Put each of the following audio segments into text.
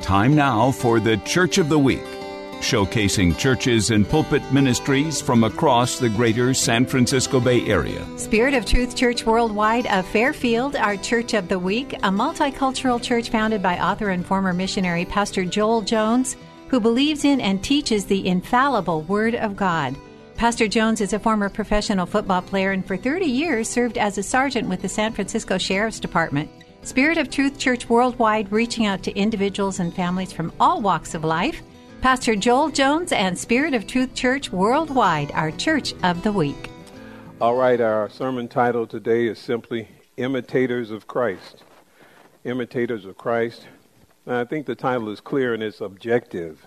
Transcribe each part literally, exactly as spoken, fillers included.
Time now for the Church of the Week, showcasing churches and pulpit ministries from across the greater San Francisco Bay Area. Spirit of Truth Church Worldwide of Fairfield, our Church of the Week, a multicultural church founded by author and former missionary Pastor Joel Jones, who believes in and teaches the infallible Word of God. Pastor Jones is a former professional football player and for thirty years served as a sergeant with the San Francisco Sheriff's Department. Spirit of Truth Church Worldwide, reaching out to individuals and families from all walks of life. Pastor Joel Jones and Spirit of Truth Church Worldwide, our Church of the Week. All right, our sermon title today is simply Imitators of Christ. Imitators of Christ. And I think the title is clear and it's objective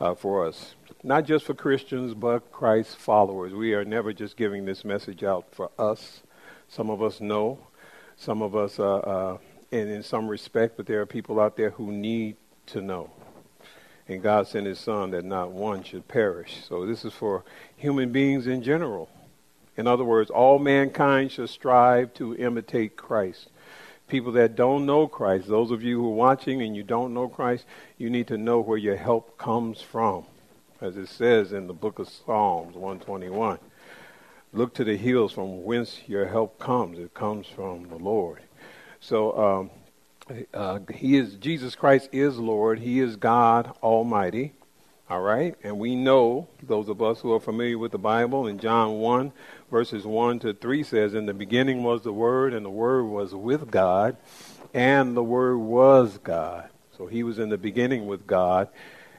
uh, for us. Not just for Christians, but Christ's followers. We are never just giving this message out for us. Some of us know. Some of us, uh, uh, and in some respect, but there are people out there who need to know. And God sent his son that not one should perish. So this is for human beings in general. In other words, all mankind should strive to imitate Christ. People that don't know Christ, those of you who are watching and you don't know Christ, you need to know where your help comes from. As it says in the book of Psalms one twenty-one. Look to the hills from whence your help comes. It comes from the Lord. So um, uh, he is Jesus Christ is Lord. He is God Almighty. All right? And we know, those of us who are familiar with the Bible, in John one, verses one to three says, "In the beginning was the Word, and the Word was with God, and the Word was God." So he was in the beginning with God,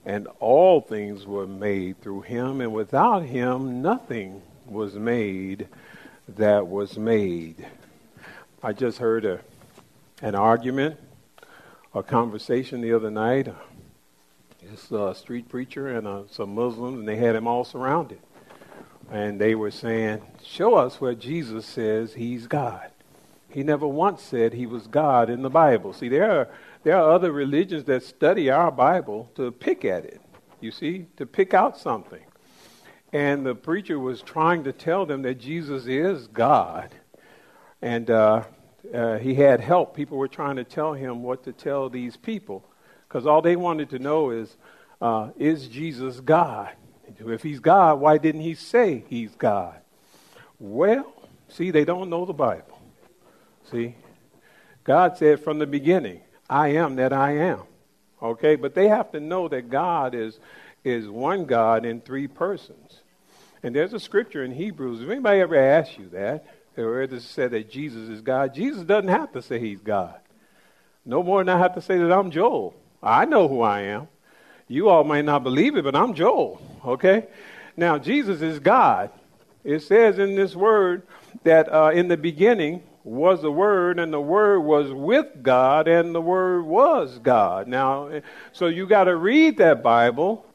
and all things were made through him, and without him nothing was made that was made. I just heard a, an argument, a conversation the other night. It's a street preacher and a, some Muslims, and they had him all surrounded. And they were saying, show us where Jesus says he's God. He never once said he was God in the Bible. See, there are, there are other religions that study our Bible to pick at it, you see, to pick out something. And the preacher was trying to tell them that Jesus is God. And uh, uh, he had help. People were trying to tell him what to tell these people. Because all they wanted to know is, uh, is Jesus God? If he's God, why didn't he say he's God? Well, see, they don't know the Bible. See, God said from the beginning, I am that I am. Okay, but they have to know that God is is one God in three persons. And there's a scripture in Hebrews. If anybody ever asks you that, or ever said that Jesus is God, Jesus doesn't have to say he's God. No more than I have to say that I'm Joel. I know who I am. You all might not believe it, but I'm Joel. Okay? Now, Jesus is God. It says in this word that uh, in the beginning was the Word, and the Word was with God, and the Word was God. Now, so you got to read that Bible.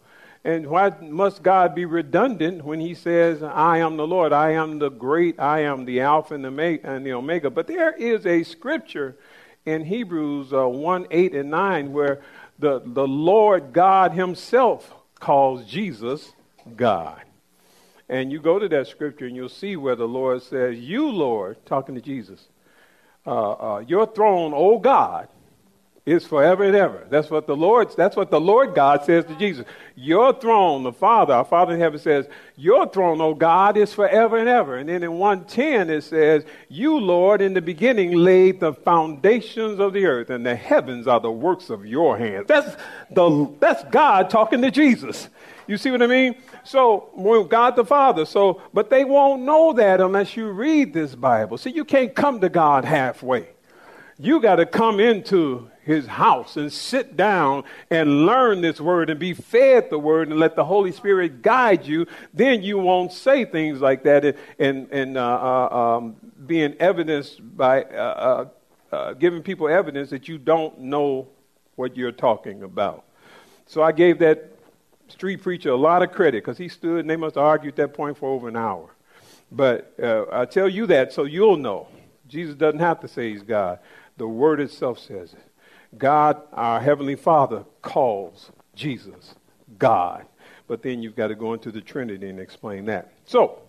And why must God be redundant when he says, I am the Lord, I am the great, I am the Alpha and the Omega? But there is a scripture in Hebrews uh, one, eight, and nine where the, the Lord God himself calls Jesus God. And you go to that scripture and you'll see where the Lord says, you, Lord, talking to Jesus, uh, uh, your throne, O God, is forever and ever. That's what the Lord, that's what the Lord God says to Jesus. Your throne, the Father, our Father in heaven says, your throne, O God, is forever and ever. And then in one ten it says, you, Lord, in the beginning laid the foundations of the earth, and the heavens are the works of your hands. That's the that's God talking to Jesus. You see what I mean? So, well, God the Father. So, but they won't know that unless you read this Bible. See, you can't come to God halfway. You got to come into his house and sit down and learn this word and be fed the word and let the Holy Spirit guide you. Then you won't say things like that and and uh, uh, um, being evidenced by uh, uh, uh, giving people evidence that you don't know what you're talking about. So I gave that street preacher a lot of credit because he stood and they must have argued that point for over an hour. But uh, I tell you that so you'll know. Jesus doesn't have to say he's God. The word itself says it. God, our Heavenly Father, calls Jesus God. But then you've got to go into the Trinity and explain that. So,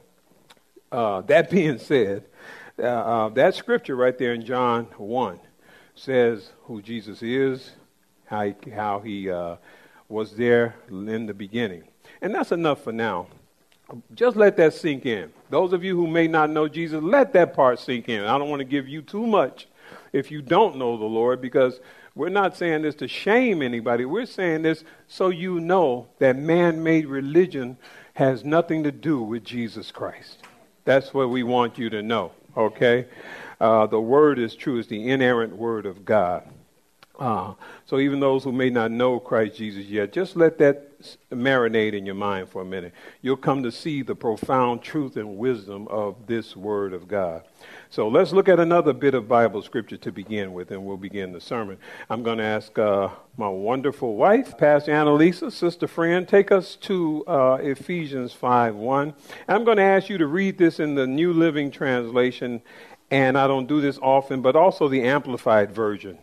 uh, that being said, uh, uh, that scripture right there in John one says who Jesus is, how he, how he uh, was there in the beginning. And that's enough for now. Just let that sink in. Those of you who may not know Jesus, let that part sink in. I don't want to give you too much if you don't know the Lord, because we're not saying this to shame anybody. We're saying this so you know that man-made religion has nothing to do with Jesus Christ. That's what we want you to know, okay? Uh, the word is true. It's the inerrant word of God. Uh, so even those who may not know Christ Jesus yet, just let that marinate in your mind for a minute. You'll come to see the profound truth and wisdom of this word of God. So let's look at another bit of Bible scripture to begin with, and we'll begin the sermon. I'm going to ask uh, my wonderful wife, Pastor Annalisa, sister friend, take us to uh, Ephesians five one. I'm going to ask you to read this in the New Living Translation, and I don't do this often, but also the Amplified Version.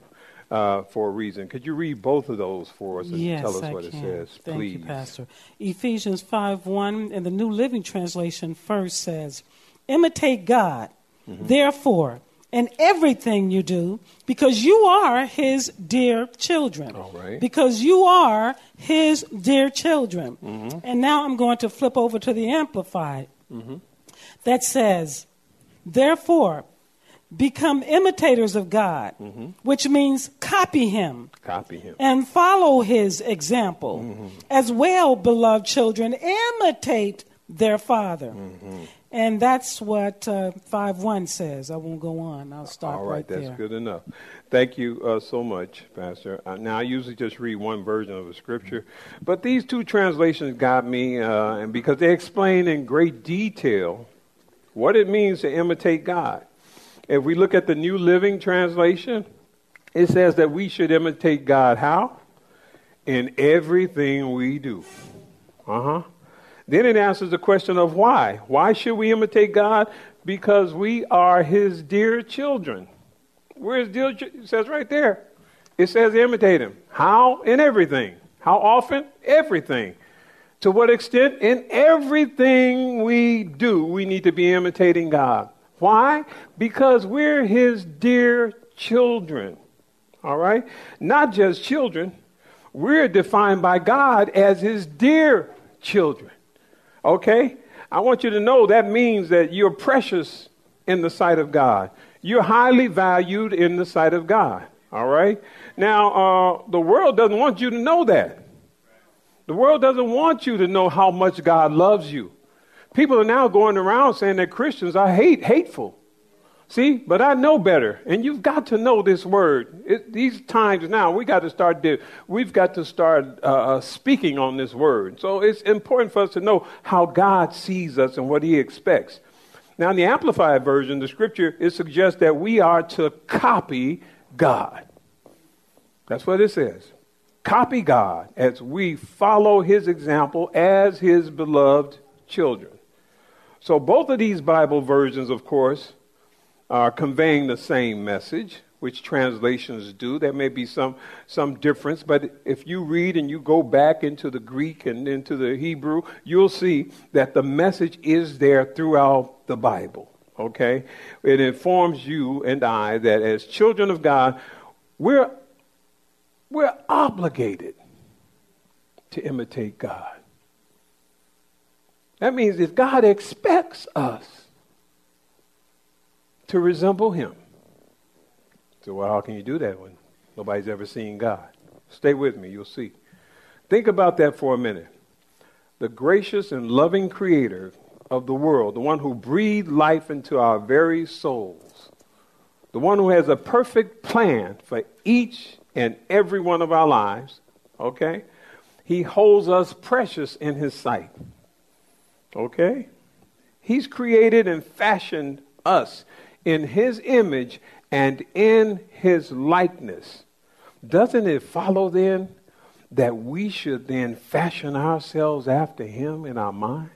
Uh, for a reason. Could you read both of those for us and yes, tell us I what can. It says, Thank please? Thank you, Pastor. Ephesians five one in the New Living Translation first says, imitate God, mm-hmm. therefore, in everything you do, because you are his dear children. All right. Because you are his dear children. Mm-hmm. And now I'm going to flip over to the Amplified. Mm-hmm. That says, therefore, become imitators of God, mm-hmm. which means copy him, copy him, and follow his example. Mm-hmm. As well, beloved children, imitate their father. Mm-hmm. And that's what uh, five one says. I won't go on. I'll stop right there. All right, right that's there. Good enough. Thank you uh, so much, Pastor. Uh, now, I usually just read one version of the scripture, but these two translations got me, uh, and because they explain in great detail what it means to imitate God. If we look at the New Living Translation, it says that we should imitate God how? In everything we do. Uh-huh. Then it answers the question of why. Why should we imitate God? Because we are his dear children. We're his dear children. It says right there. It says imitate him. How? In everything. How often? Everything. To what extent? In everything we do, we need to be imitating God. Why? Because we're his dear children, all right? Not just children. We're defined by God as his dear children, okay? I want you to know that means that you're precious in the sight of God. You're highly valued in the sight of God, all right? Now, uh, the world doesn't want you to know that. The world doesn't want you to know how much God loves you. People are now going around saying that Christians are hate, hateful. See, but I know better. And you've got to know this word. It, these times now, we got to start, di- we've got to start uh, speaking on this word. So it's important for us to know how God sees us and what he expects. Now, in the Amplified Version, the scripture, it suggests that we are to copy God. That's what it says. Copy God as we follow his example as his beloved children. So both of these Bible versions, of course, are conveying the same message, which translations do. There may be some some difference, but if you read and you go back into the Greek and into the Hebrew, you'll see that the message is there throughout the Bible, okay? It informs you and I that as children of God, we're we're obligated to imitate God. That means if God expects us to resemble him. So well, how can you do that when nobody's ever seen God? Stay with me, you'll see. Think about that for a minute. The gracious and loving creator of the world, the one who breathed life into our very souls, the one who has a perfect plan for each and every one of our lives, okay? He holds us precious in his sight. Okay? He's created and fashioned us in his image and in his likeness. doesn't it follow then that we should then fashion ourselves after him in our minds?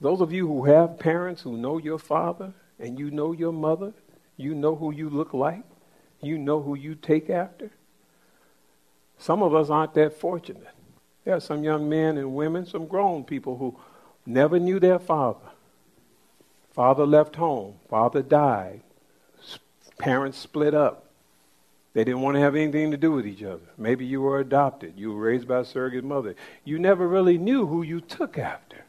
Those of you who have parents who know your father and you know your mother, you know who you look like, you know who you take after. Some of us aren't that fortunate. There are some young men and women, some grown people who never knew their father. Father left home. Father died. Parents split up. They didn't want to have anything to do with each other. Maybe you were adopted. You were raised by a surrogate mother. You never really knew who you took after.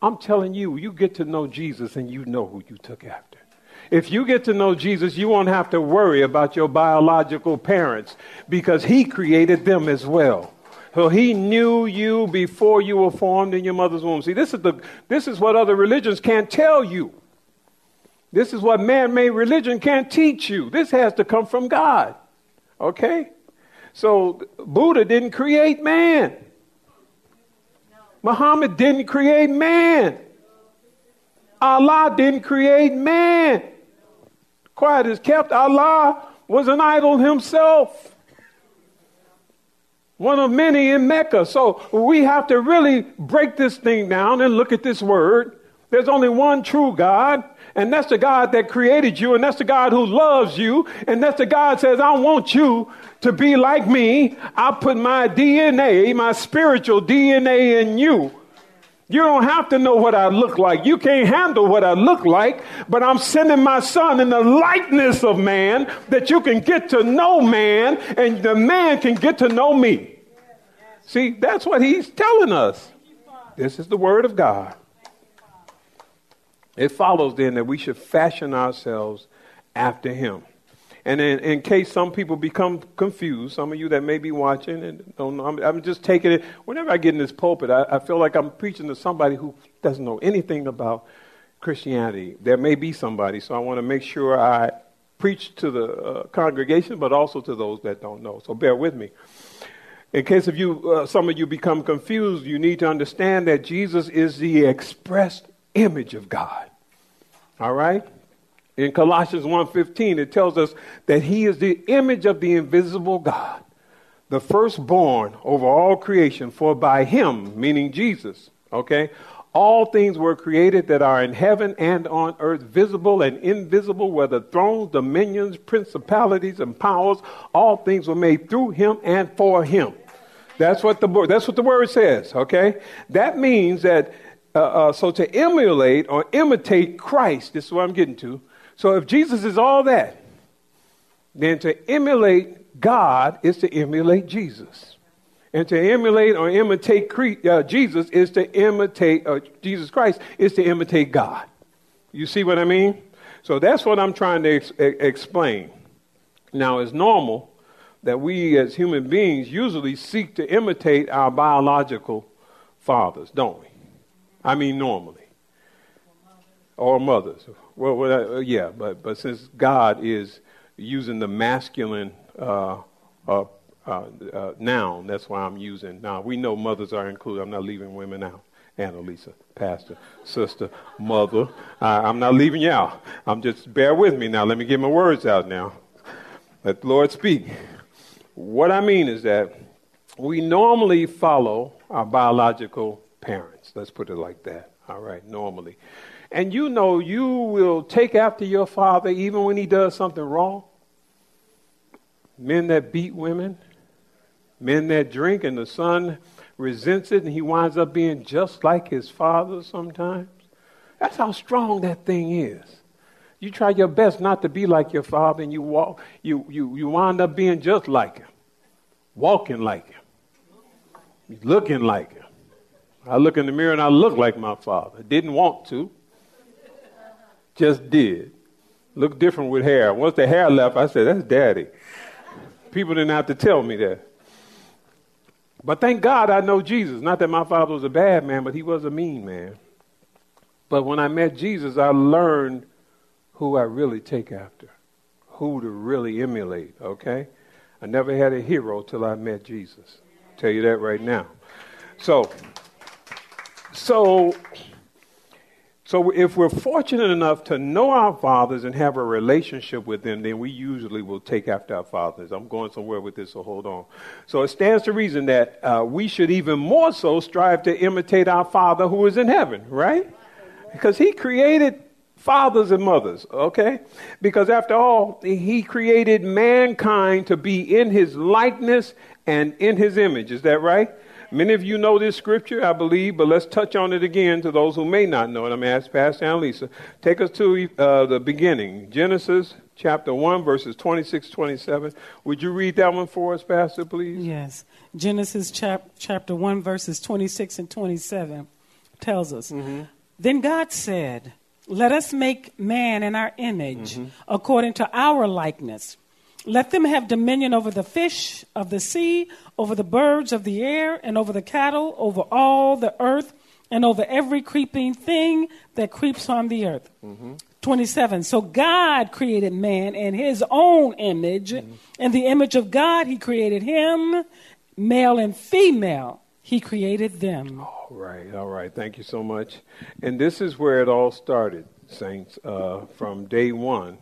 I'm telling you, you get to know Jesus and you know who you took after. If you get to know Jesus, you won't have to worry about your biological parents because he created them as well. So he knew you before you were formed in your mother's womb. See, this is the this is what other religions can't tell you. This is what man-made religion can't teach you. This has to come from God. Okay? So Buddha didn't create man. Muhammad didn't create man. Allah didn't create man. Quiet is kept. Allah was an idol himself. One of many in Mecca. So we have to really break this thing down and look at this word. There's only one true God, and that's the God that created you, and that's the God who loves you, and that's the God says, I want you to be like me. I put my D N A, my spiritual D N A in you. You don't have to know what I look like. You can't handle what I look like, but I'm sending my son in the likeness of man that you can get to know man and the man can get to know me. See, that's what he's telling us. This is the word of God. It follows then that we should fashion ourselves after him. And in, in case some people become confused, some of you that may be watching and don't know, I'm, I'm just taking it. Whenever I get in this pulpit, I, I feel like I'm preaching to somebody who doesn't know anything about Christianity. There may be somebody, so I want to make sure I preach to the uh, congregation, but also to those that don't know. So bear with me. In case of you, uh, some of you become confused, you need to understand that Jesus is the expressed image of God. All right? In Colossians one fifteen, it tells us that he is the image of the invisible God, the firstborn over all creation, for by him, meaning Jesus, okay, all things were created that are in heaven and on earth, visible and invisible, whether thrones, dominions, principalities, and powers, all things were made through him and for him. That's what the, that's what the word says, okay? That means that, uh, uh, so to emulate or imitate Christ, this is what I'm getting to. So if Jesus is all that, then to emulate God is to emulate Jesus. And to emulate or imitate cre- uh, Jesus is to imitate, uh, Jesus Christ is to imitate God. You see what I mean? So that's what I'm trying to ex- explain. Now, it's normal that we as human beings usually seek to imitate our biological fathers, don't we? I mean, normally. Or mothers. Well, well uh, yeah, but, but since God is using the masculine uh, uh, uh, uh, noun, that's why I'm using. Now, we know mothers are included. I'm not leaving women out. Annalisa, pastor, sister, mother. I, I'm not leaving you out. I'm just, bear with me now. Let me get my words out now. Let the Lord speak. What I mean is that we normally follow our biological parents. Let's put it like that. All right, normally. And you know you will take after your father even when he does something wrong. Men that beat women, men that drink, and the son resents it and he winds up being just like his father sometimes. That's how strong that thing is. You try your best not to be like your father and you walk, you, you, you wind up being just like him, walking like him, looking like him. I look in the mirror and I look like my father. Didn't want to. Just did. Looked different with hair. Once the hair left, I said, that's daddy. People didn't have to tell me that. But thank God I know Jesus. Not that my father was a bad man, but he was a mean man. But when I met Jesus, I learned who I really take after, who to really emulate, okay? I never had a hero till I met Jesus. I'll tell you that right now. So, so... So if we're fortunate enough to know our fathers and have a relationship with them, then we usually will take after our fathers. I'm going somewhere with this, so hold on. So it stands to reason that uh, we should even more so strive to imitate our Father who is in heaven, right? Because he created fathers and mothers, okay? Because after all, he created mankind to be in his likeness and in his image. Is that right? Many of you know this scripture, I believe, but let's touch on it again to those who may not know it. I'm going to ask Pastor Annalisa, take us to uh, the beginning, Genesis chapter one, verses twenty-six, twenty-seven. Would you read that one for us, Pastor, please? Yes. Genesis chap- chapter one, verses twenty-six and twenty-seven tells us, mm-hmm. Then God said, let us make man in our image, mm-hmm. according to our likeness. Let them have dominion over the fish of the sea, over the birds of the air, and over the cattle, over all the earth, and over every creeping thing that creeps on the earth. Mm-hmm. twenty-seven, so God created man in his own image. Mm-hmm. In the image of God, he created him, male and female. He created them. All right, all right. Thank you so much. And this is where it all started, saints, uh, from day one.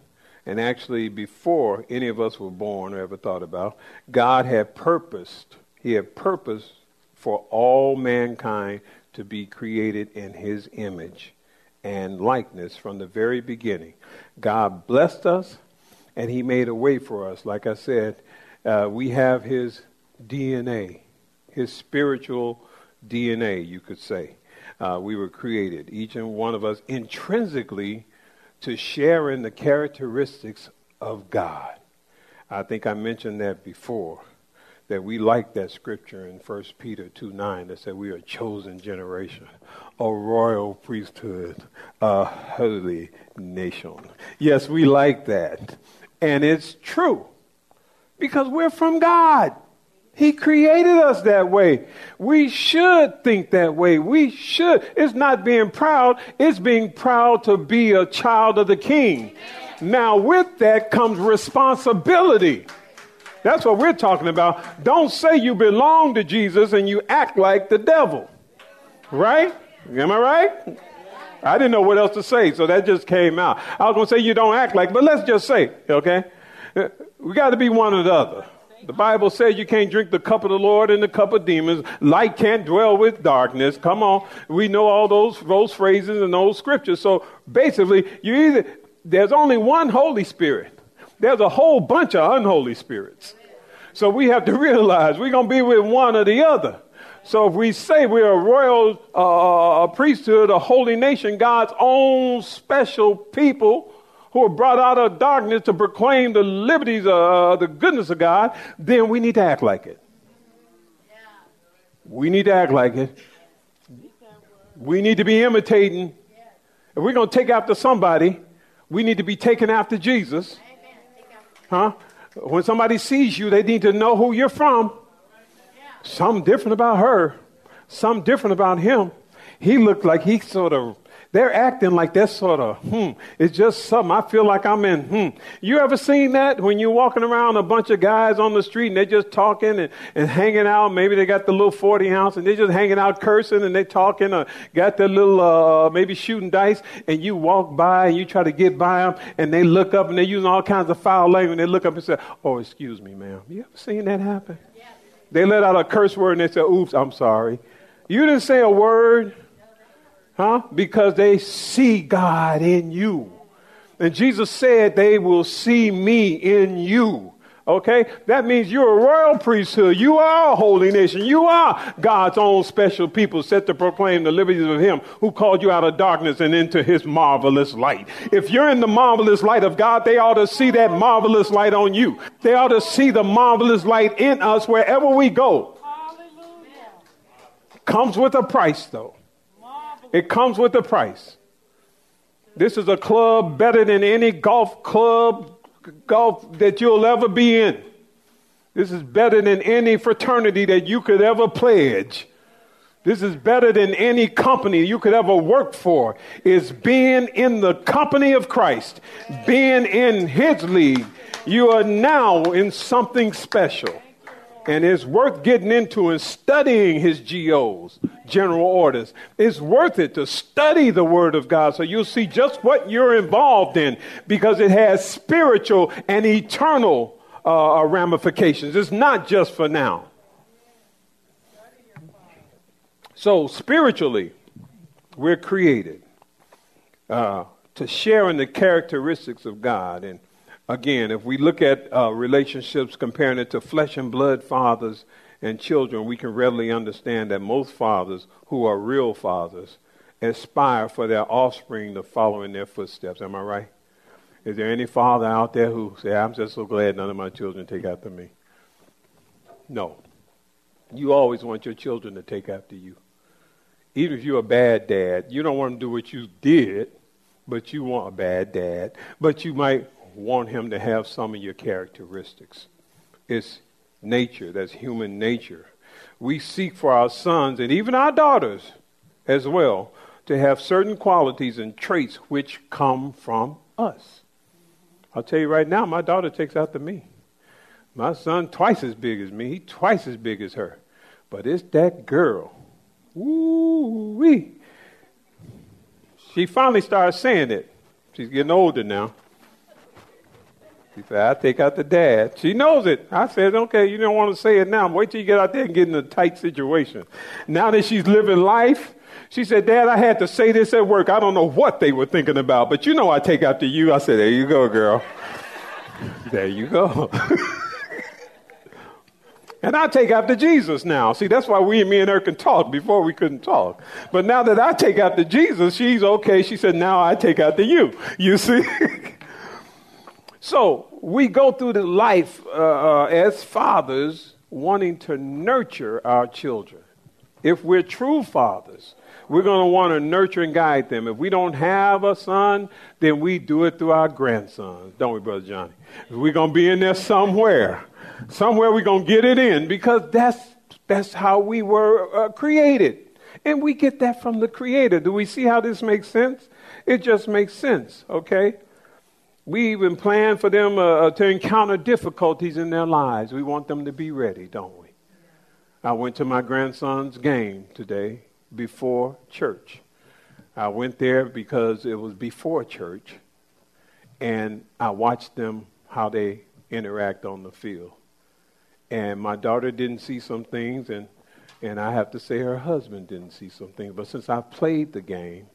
And actually, before any of us were born or ever thought about, God had purposed, he had purposed for all mankind to be created in his image and likeness from the very beginning. God blessed us, and he made a way for us. Like I said, uh, we have his D N A, his spiritual D N A, you could say. Uh, we were created, each and one of us, intrinsically to share in the characteristics of God. I think I mentioned that before, that we like that scripture in First Peter two nine that said we are a chosen generation, a royal priesthood, a holy nation. Yes, we like that. And it's true because we're from God. He created us that way. We should think that way. We should. It's not being proud. It's being proud to be a child of the King. Amen. Now, with that comes responsibility. That's what we're talking about. Don't say you belong to Jesus and you act like the devil. Right? Am I right? I didn't know what else to say, so that just came out. I was going to say you don't act like, but let's just say, okay? We got to be one or the other. The Bible says you can't drink the cup of the Lord and the cup of demons. Light can't dwell with darkness. Come on. We know all those, those phrases and those scriptures. So basically, you either there's only one Holy Spirit. There's a whole bunch of unholy spirits. So we have to realize we're going to be with one or the other. So if we say we're a royal uh, a priesthood, a holy nation, God's own special people, who are brought out of darkness to proclaim the liberties of the goodness of God, then we need to act like it. We need to act like it. We need to be imitating. If we're going to take after somebody, we need to be taken after Jesus. Huh? When somebody sees you, they need to know who you're from. Something different about her. Something different about him. He looked like he sort of They're acting like that sort of, hmm, it's just something. I feel like I'm in, hmm. You ever seen that when you're walking around a bunch of guys on the street and they're just talking and, and hanging out? Maybe they got the little forty ounce and they're just hanging out cursing and they're talking or got their little, uh, maybe shooting dice, and you walk by and you try to get by them and they look up and they're using all kinds of foul language and they look up and say, oh, excuse me, ma'am. You ever seen that happen? Yeah. They let out a curse word and they say, oops, I'm sorry. You didn't say a word. Huh? Because they see God in you. And Jesus said, they will see me in you. Okay? That means you're a royal priesthood. You are a holy nation. You are God's own special people set to proclaim the liberties of him who called you out of darkness and into his marvelous light. If you're in the marvelous light of God, they ought to see that marvelous light on you. They ought to see the marvelous light in us wherever we go. Hallelujah. Comes with a price, though. It comes with a price. This is a club better than any golf club golf that you'll ever be in. This is better than any fraternity that you could ever pledge. This is better than any company you could ever work for. It's being in the company of Christ, being in his league. You are now in something special. And it's worth getting into and studying his G Os, general orders. It's worth it to study the Word of God so you'll see just what you're involved in, because it has spiritual and eternal uh, ramifications. It's not just for now. So spiritually, we're created uh, to share in the characteristics of God. And again, if we look at uh, relationships, comparing it to flesh and blood fathers and children, we can readily understand that most fathers who are real fathers aspire for their offspring to follow in their footsteps. Am I right? Is there any father out there who says, I'm just so glad none of my children take after me? No. You always want your children to take after you. Even if you're a bad dad, you don't want them to do what you did, but you want a bad dad. But you might want him to have some of your characteristics. It's nature. That's human nature. We seek for our sons and even our daughters as well to have certain qualities and traits which come from us. I'll tell you right now, my daughter takes after me. My son twice as big as me. He twice as big as her. But it's that girl. Woo-wee. She finally started saying it. She's getting older now. She said, I take out the dad. She knows it. I said, okay, you don't want to say it now. Wait till you get out there and get in a tight situation. Now that she's living life, she said, Dad, I had to say this at work. I don't know what they were thinking about, but you know I take after you. I said, there you go, girl. There you go. And I take after Jesus now. See, that's why we and me and her can talk. Before we couldn't talk. But now that I take after Jesus, she's okay. She said, now I take after you. You see? So we go through the life uh, as fathers wanting to nurture our children. If we're true fathers, we're going to want to nurture and guide them. If we don't have a son, then we do it through our grandsons, don't we, Brother Johnny? We're going to be in there somewhere. Somewhere we're going to get it in, because that's that's how we were uh, created. And we get that from the Creator. Do we see how this makes sense? It just makes sense, okay? We even plan for them uh, to encounter difficulties in their lives. We want them to be ready, don't we? I went to my grandson's game today before church. I went there because it was before church, and I watched them, how they interact on the field. And my daughter didn't see some things, and, and I have to say her husband didn't see some things. But since I've played the game,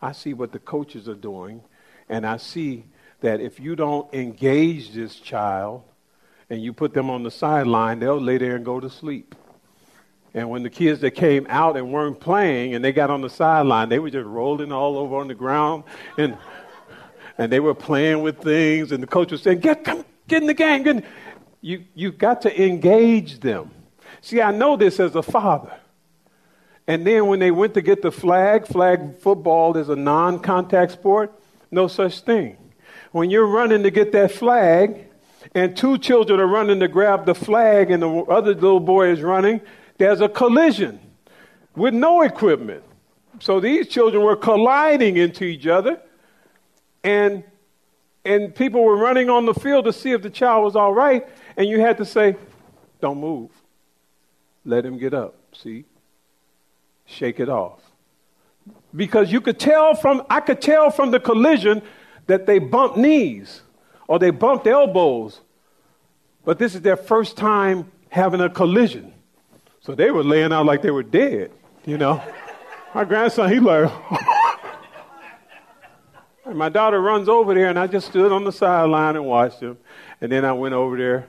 I see what the coaches are doing, and I see that if you don't engage this child and you put them on the sideline, they'll lay there and go to sleep. And when the kids that came out and weren't playing and they got on the sideline, they were just rolling all over on the ground, and and they were playing with things, and the coach was saying, get come, get in the game. Get in. You, you've got to engage them. See, I know this as a father. And then when they went to get the flag, flag football is a non-contact sport, no such thing. When you're running to get that flag and two children are running to grab the flag and the other little boy is running, there's a collision with no equipment. So these children were colliding into each other, and and people were running on the field to see if the child was all right, and you had to say, don't move. Let him get up, see? Shake it off. Because you could tell from, I could tell from the collision that they bumped knees or they bumped elbows. But this is their first time having a collision. So they were laying out like they were dead, you know. My grandson, he like, and my daughter runs over there, and I just stood on the sideline and watched him. And then I went over there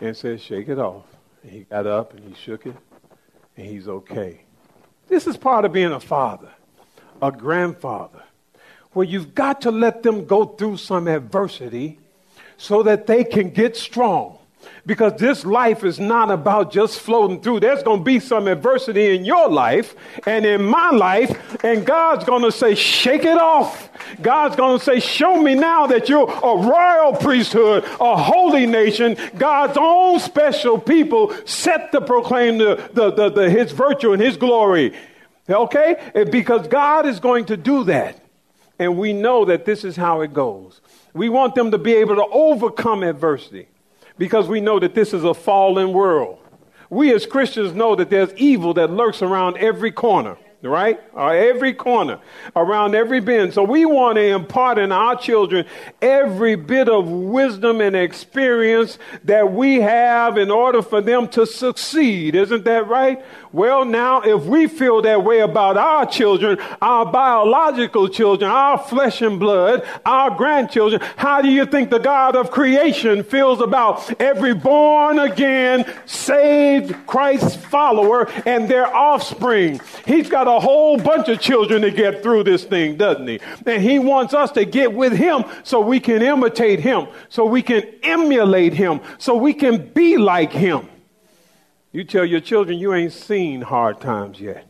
and said, shake it off. And he got up and he shook it, and he's okay. This is part of being a father, a grandfather, where you've got to let them go through some adversity so that they can get strong. Because this life is not about just floating through. There's going to be some adversity in your life and in my life, and God's going to say, shake it off. God's going to say, show me now that you're a royal priesthood, a holy nation, God's own special people set to proclaim the, the, the, the, his virtue and his glory. Okay? Because God is going to do that. And we know that this is how it goes. We want them to be able to overcome adversity. because we know that this is a fallen world. We as Christians know that there's evil that lurks around every corner, right? Uh, every corner, around every bend. So we want to impart in our children every bit of wisdom and experience that we have in order for them to succeed. Isn't that right? Well, now, if we feel that way about our children, our biological children, our flesh and blood, our grandchildren, how do you think the God of creation feels about every born again, saved Christ follower and their offspring? He's got a whole bunch of children to get through this thing, doesn't he? And he wants us to get with him so we can imitate him, so we can emulate him, so we can be like him. You tell your children you ain't seen hard times yet.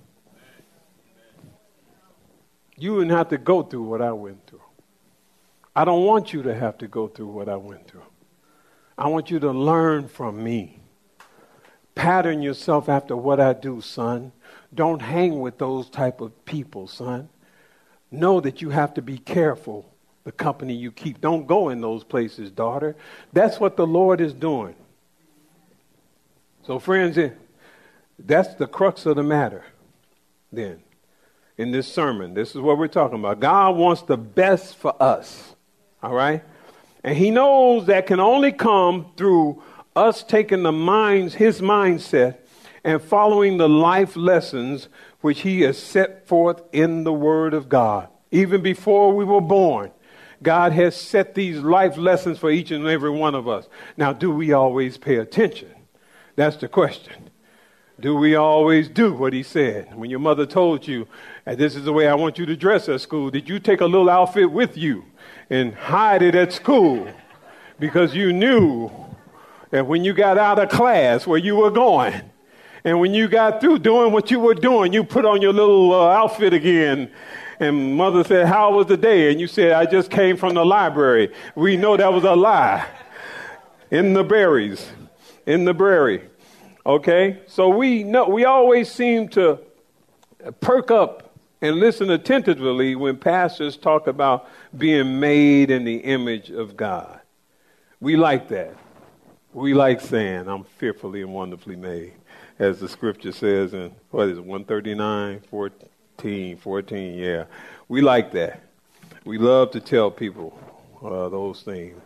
You wouldn't have to go through what I went through. I don't want you to have to go through what I went through. I want you to learn from me. Pattern yourself after what I do, son. Don't hang with those type of people, son. Know that you have to be careful the company you keep. Don't go in those places, daughter. That's what the Lord is doing. So friends, that's the crux of the matter then in this sermon. This is what we're talking about. God wants the best for us, all right? And he knows that can only come through us taking the minds, his mindset and following the life lessons which he has set forth in the word of God. Even before we were born, God has set these life lessons for each and every one of us. Now, do we always pay attention? That's the question. Do we always do what he said? When your mother told you, this is the way I want you to dress at school, did you take a little outfit with you and hide it at school because you knew that when you got out of class where you were going and when you got through doing what you were doing, you put on your little uh, outfit again? And mother said, how was the day? And you said, I just came from the library. We know that was a lie. In the berries. In the brewery. Okay? So we know, we always seem to perk up and listen attentively when pastors talk about being made in the image of God. We like that. We like saying, I'm fearfully and wonderfully made, as the scripture says in, what is it, one thirty-nine, fourteen, fourteen, yeah. We like that. We love to tell people uh, those things.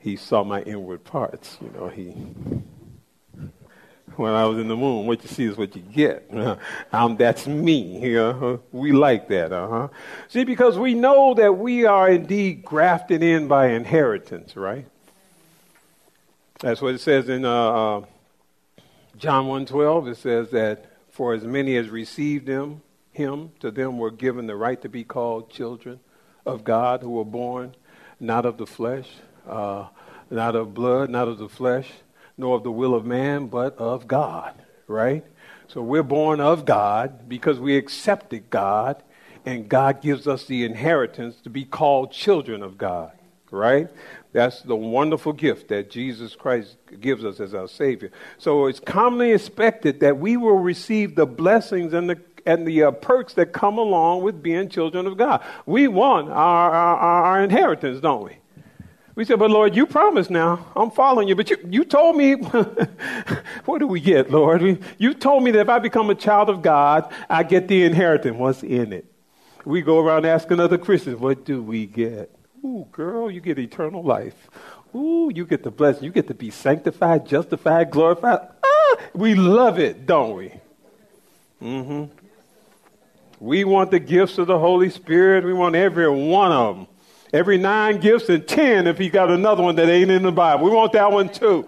He saw my inward parts, you know, he, when I was in the womb, what you see is what you get. Um, that's me, you know? We like that, uh-huh. See, because we know that we are indeed grafted in by inheritance, right? That's what it says in uh, John one twelve, it says that for as many as received him, him, to them were given the right to be called children of God, who were born not of the flesh, Uh, not of blood, not of the flesh, nor of the will of man, but of God, right? So we're born of God because we accepted God, and God gives us the inheritance to be called children of God, right? That's the wonderful gift that Jesus Christ gives us as our Savior. So it's commonly expected that we will receive the blessings and the and the uh, perks that come along with being children of God. We want our our, our inheritance, don't we? We said, but Lord, you promised now. I'm following you. But you, you told me, what do we get, Lord? We, you told me that if I become a child of God, I get the inheritance. What's in it? We go around asking other Christians, what do we get? Ooh, girl, you get eternal life. Ooh, you get the blessing. You get to be sanctified, justified, glorified. Ah, we love it, don't we? Mm-hmm. We want the gifts of the Holy Spirit. We want every one of them. Every nine gifts and ten if he got another one that ain't in the Bible. We want that one too.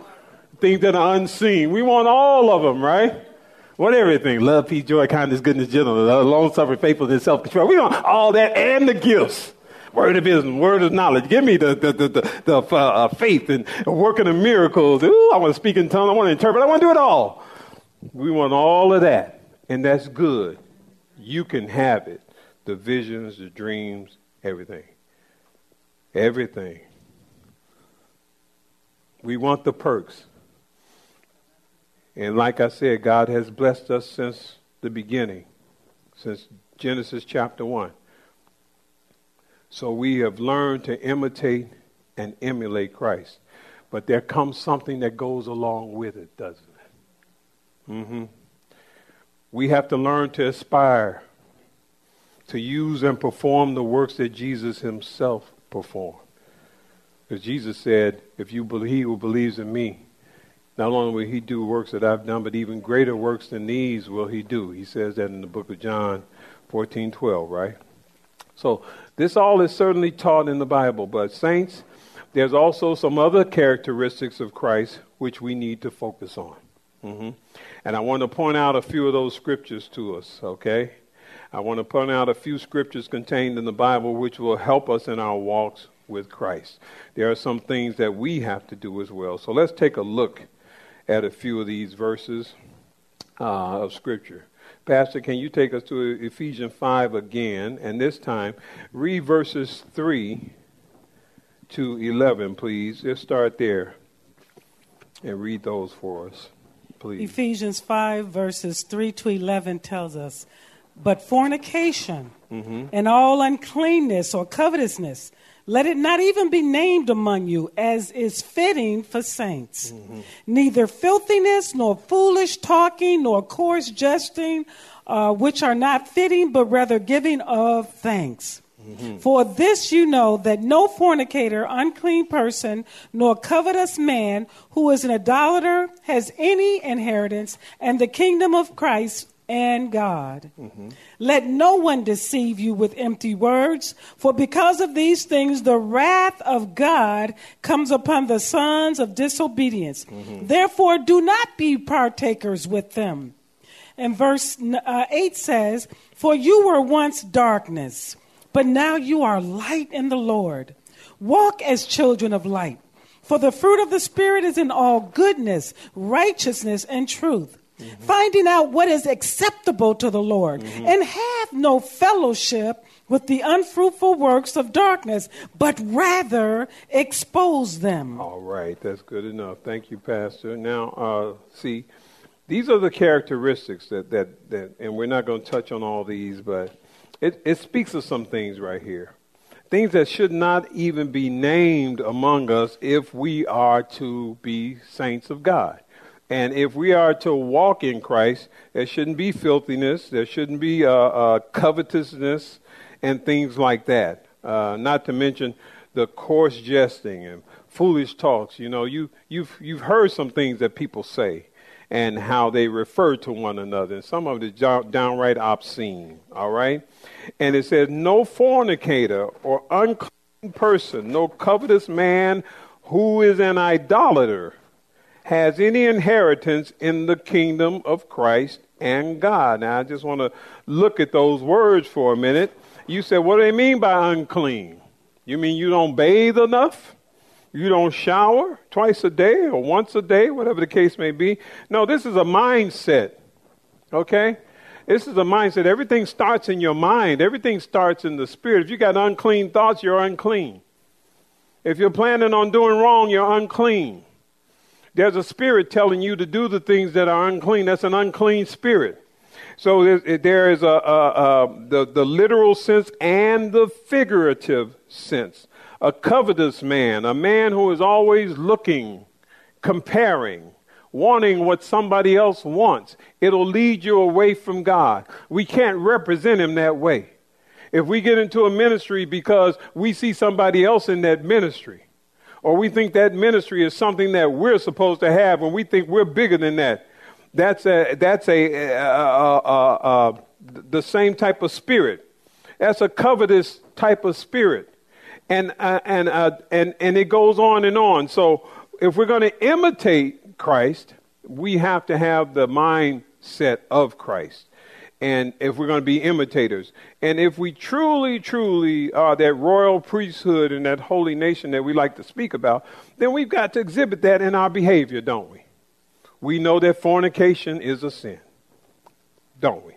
Things that are unseen. We want all of them, right? What everything? Love, peace, joy, kindness, goodness, gentleness, long-suffering, faithfulness, self-control. We want all that and the gifts. Word of wisdom, word of knowledge. Give me the the the, the, the uh, faith and working of miracles. Ooh, I want to speak in tongues. I want to interpret. I want to do it all. We want all of that, and that's good. You can have it. The visions, the dreams, everything. Everything. We want the perks. And like I said, God has blessed us since the beginning, since Genesis chapter one. So we have learned to imitate and emulate Christ. But there comes something that goes along with it, doesn't it? Mm-hmm. We have to learn to aspire to use and perform the works that Jesus himself performed. Because Jesus said, if you believe, he who believes in me, not only will he do works that I've done, but even greater works than these will he do. He says that in the book of John fourteen twelve, right? So this all is certainly taught in the Bible. But saints, there's also some other characteristics of Christ which we need to focus on. Mm-hmm. And I want to point out a few of those scriptures to us, okay? I want to point out a few scriptures contained in the Bible which will help us in our walks with Christ. There are some things that we have to do as well. So let's take a look at a few of these verses uh, of Scripture. Pastor, can you take us to Ephesians five again, and this time read verses three to eleven, please. Let's start there and read those for us, please. Ephesians five, verses three to eleven tells us, but fornication mm-hmm. and all uncleanness or covetousness, let it not even be named among you, as is fitting for saints. Mm-hmm. Neither filthiness, nor foolish talking, nor coarse jesting, uh, which are not fitting, but rather giving of thanks. Mm-hmm. For this you know, that no fornicator, unclean person, nor covetous man, who is an idolater, has any inheritance, and the kingdom of Christ and God. Mm-hmm. Let no one deceive you with empty words, for because of these things the wrath of God comes upon the sons of disobedience. Mm-hmm. Therefore do not be partakers with them. And verse uh, eight says, for you were once darkness, but now you are light in the Lord. Walk as children of light, for the fruit of the Spirit is in all goodness, righteousness, and truth. Mm-hmm. Finding out what is acceptable to the Lord, mm-hmm. and have no fellowship with the unfruitful works of darkness, but rather expose them. All right, that's good enough. Thank you, Pastor. Now, uh, see, these are the characteristics that, that, that, and we're not going to touch on all these, but it, it speaks of some things right here. Things that should not even be named among us if we are to be saints of God. And if we are to walk in Christ, there shouldn't be filthiness, there shouldn't be uh, uh, covetousness and things like that. Uh, not to mention the coarse jesting and foolish talks. You know, you, you've, you've heard some things that people say and how they refer to one another. And some of it is downright obscene, all right? And it says, no fornicator or unclean person, no covetous man who is an idolater, has any inheritance in the kingdom of Christ and God. Now, I just want to look at those words for a minute. You said, what do they mean by unclean? You mean you don't bathe enough? You don't shower twice a day or once a day, whatever the case may be? No, this is a mindset, okay? This is a mindset. Everything starts in your mind. Everything starts in the spirit. If you got unclean thoughts, you're unclean. If you're planning on doing wrong, you're unclean. There's a spirit telling you to do the things that are unclean. That's an unclean spirit. So there is a, a, a the, the literal sense and the figurative sense. A covetous man, a man who is always looking, comparing, wanting what somebody else wants. It'll lead you away from God. We can't represent him that way. If we get into a ministry because we see somebody else in that ministry, or we think that ministry is something that we're supposed to have, and we think we're bigger than that. That's a that's a uh, uh, uh, uh, the same type of spirit. That's a covetous type of spirit, and uh, and uh, and and it goes on and on. So if we're going to imitate Christ, we have to have the mindset of Christ. And if we're going to be imitators, and if we truly, truly are that royal priesthood and that holy nation that we like to speak about, then we've got to exhibit that in our behavior, don't we? We know that fornication is a sin, don't we?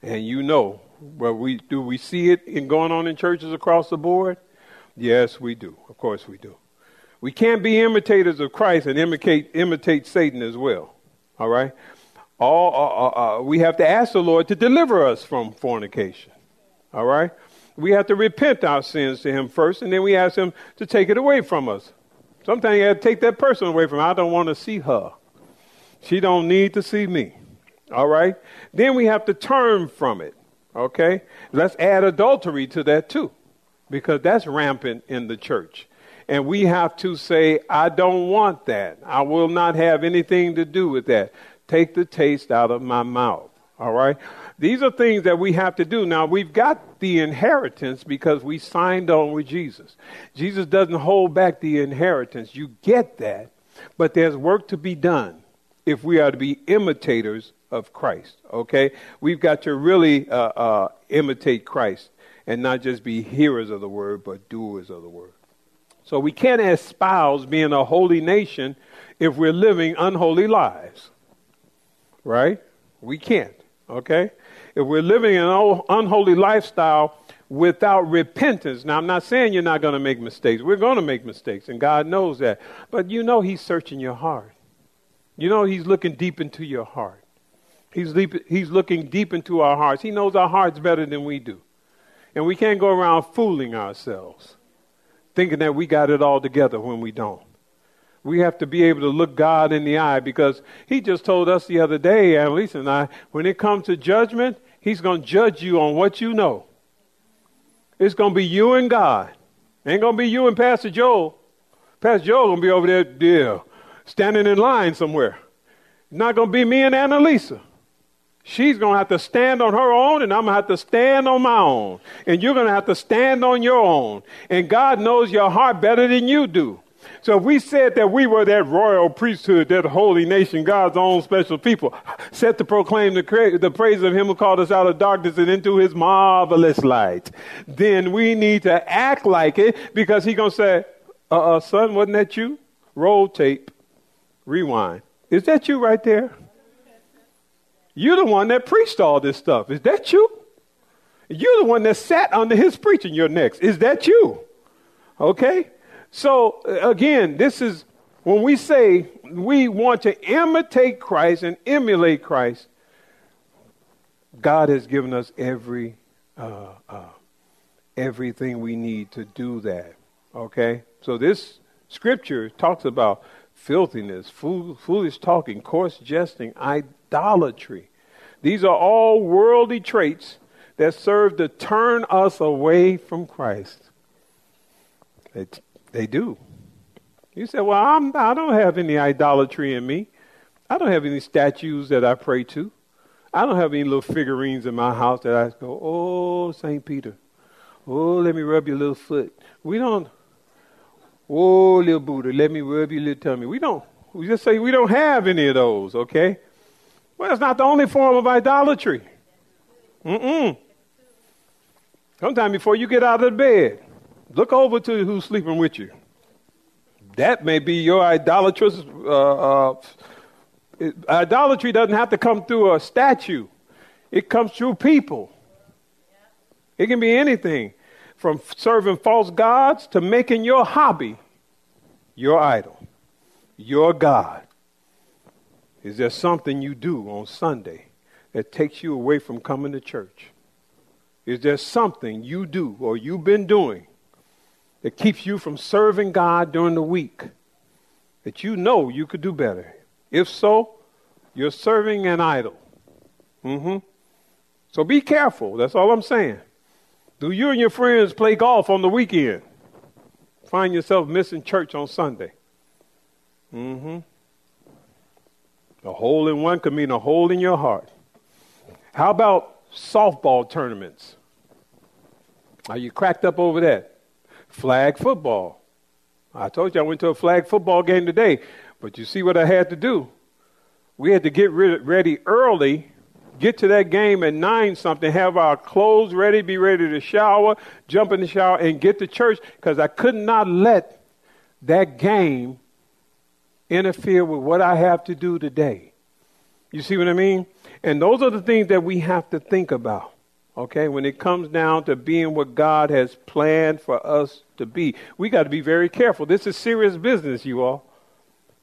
And you know, well, we do we see it in going on in churches across the board? Yes, we do. Of course we do. We can't be imitators of Christ and imitate, imitate Satan as well, all right? All, uh, uh, uh, we have to ask the Lord to deliver us from fornication, all right? We have to repent our sins to him first, and then we ask him to take it away from us Sometimes you have to take that person away from her. I don't want to see her. She don't need to see me. All right? Then we have to turn from it. Okay? Let's add adultery to that too, because that's rampant in the church. And we have to say, I don't want that. I will not have anything to do with that. Take the taste out of my mouth. All right? These are things that we have to do. Now, we've got the inheritance because we signed on with Jesus. Jesus doesn't hold back the inheritance. You get that. But there's work to be done if we are to be imitators of Christ. Okay? We've got to really uh, uh, imitate Christ and not just be hearers of the word, but doers of the word. So we can't espouse being a holy nation if we're living unholy lives. Right? We can't. Okay? If we're living an unholy lifestyle without repentance. Now, I'm not saying you're not going to make mistakes. We're going to make mistakes, and God knows that. But you know he's searching your heart. You know he's looking deep into your heart. He's deep, he's looking deep into our hearts. He knows our hearts better than we do. And we can't go around fooling ourselves, thinking that we got it all together when we don't. We have to be able to look God in the eye, because he just told us the other day, Annalise and I, when it comes to judgment, he's going to judge you on what you know. It's going to be you and God. Ain't going to be you and Pastor Joel. Pastor Joel going to be over there, dear, standing in line somewhere. It's not going to be me and Annalise. She's going to have to stand on her own, and I'm going to have to stand on my own. And you're going to have to stand on your own. And God knows your heart better than you do. So if we said that we were that royal priesthood, that holy nation, God's own special people, set to proclaim the, cra- the praise of him who called us out of darkness and into his marvelous light, then we need to act like it, because he's going to say, uh-uh, son, wasn't that you? Roll tape. Rewind. Is that you right there? You're the one that preached all this stuff. Is that you? You're the one that sat under his preaching. You're next. Is that you? Okay? So, again, this is when we say we want to imitate Christ and emulate Christ, God has given us every uh, uh, everything we need to do that, okay? So this scripture talks about filthiness, fool, foolish talking, coarse jesting, idolatry. These are all worldly traits that serve to turn us away from Christ. It's They do. You say, well, I'm, I don't have any idolatry in me. I don't have any statues that I pray to. I don't have any little figurines in my house that I go, oh, Saint Peter. Oh, let me rub your little foot. We don't, oh, little Buddha, let me rub your little tummy. We don't, we just say we don't have any of those, okay? Well, it's not the only form of idolatry. Mm-mm. Sometime before you get out of bed, look over to who's sleeping with you. That may be your idolatrous. Uh, uh, it, idolatry doesn't have to come through a statue. It comes through people. It can be anything from serving false gods to making your hobby your idol, your God. Is there something you do on Sunday that takes you away from coming to church? Is there something you do or you've been doing that keeps you from serving God during the week, that you know you could do better? If so, you're serving an idol. Mm-hmm. So be careful. That's all I'm saying. Do you and your friends play golf on the weekend? Find yourself missing church on Sunday. Mm-hmm. A hole in one could mean a hole in your heart. How about softball tournaments? Are you cracked up over that? Flag football. I told you I went to a flag football game today, but you see what I had to do. We had to get ready early, get to that game at nine something, have our clothes ready, be ready to shower, jump in the shower, and get to church, because I could not let that game interfere with what I have to do today. You see what I mean? And those are the things that we have to think about. Okay, when it comes down to being what God has planned for us to be, we got to be very careful. This is serious business, you all.